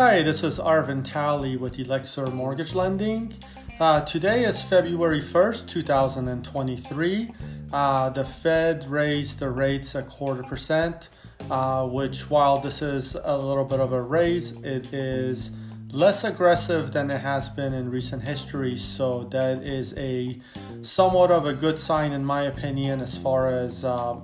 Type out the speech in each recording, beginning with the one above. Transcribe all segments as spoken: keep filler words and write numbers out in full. Hi, this is Arvind Talley with Elixir Mortgage Lending. Uh, today is February first, two thousand twenty-three. Uh, the Fed raised the rates a quarter percent, uh, which while this is a little bit of a raise, it is less aggressive than it has been in recent history. So that is a somewhat of a good sign in my opinion as far as uh,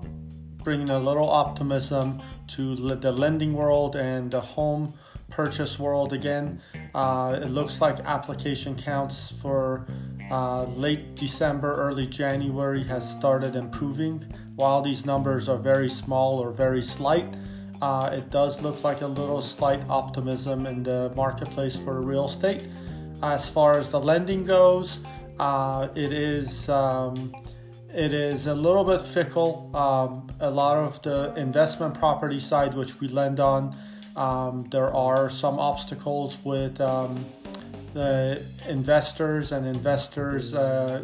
bringing a little optimism to the lending world and the home purchase world again. Uh, it looks like application counts for uh, late December, early January has started improving. While these numbers are very small or very slight, uh, it does look like a little slight optimism in the marketplace for real estate. As far as the lending goes, uh, it is um, it is a little bit fickle. Um, a lot of the investment property side, which we lend on, Um, there are some obstacles with um, the investors and investors, uh,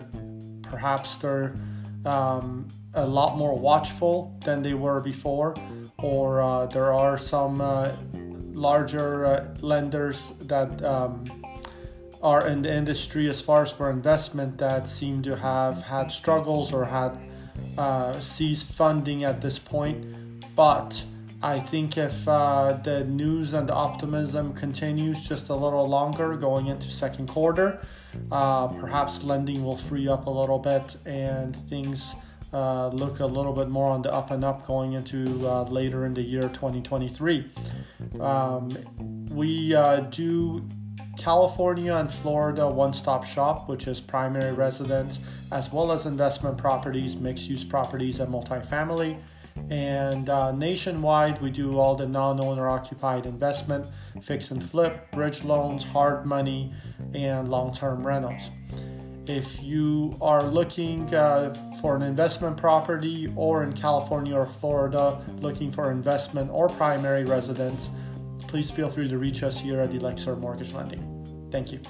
perhaps they're um, a lot more watchful than they were before, or uh, there are some uh, larger uh, lenders that um, are in the industry as far as for investment that seem to have had struggles or had uh, ceased funding at this point. But I think if uh, the news and the optimism continues just a little longer going into second quarter, uh, perhaps lending will free up a little bit and things uh, look a little bit more on the up and up going into uh, later in the year twenty twenty-three. Um, we uh, do California and Florida one-stop shop, which is primary residence, as well as investment properties, mixed-use properties, and multifamily. And uh, nationwide, we do all the non-owner occupied investment, fix and flip, bridge loans, hard money, and long-term rentals. If you are looking uh, for an investment property, or in California or Florida looking for investment or primary residence, please feel free to reach us here at Elixir Mortgage Lending. Thank you.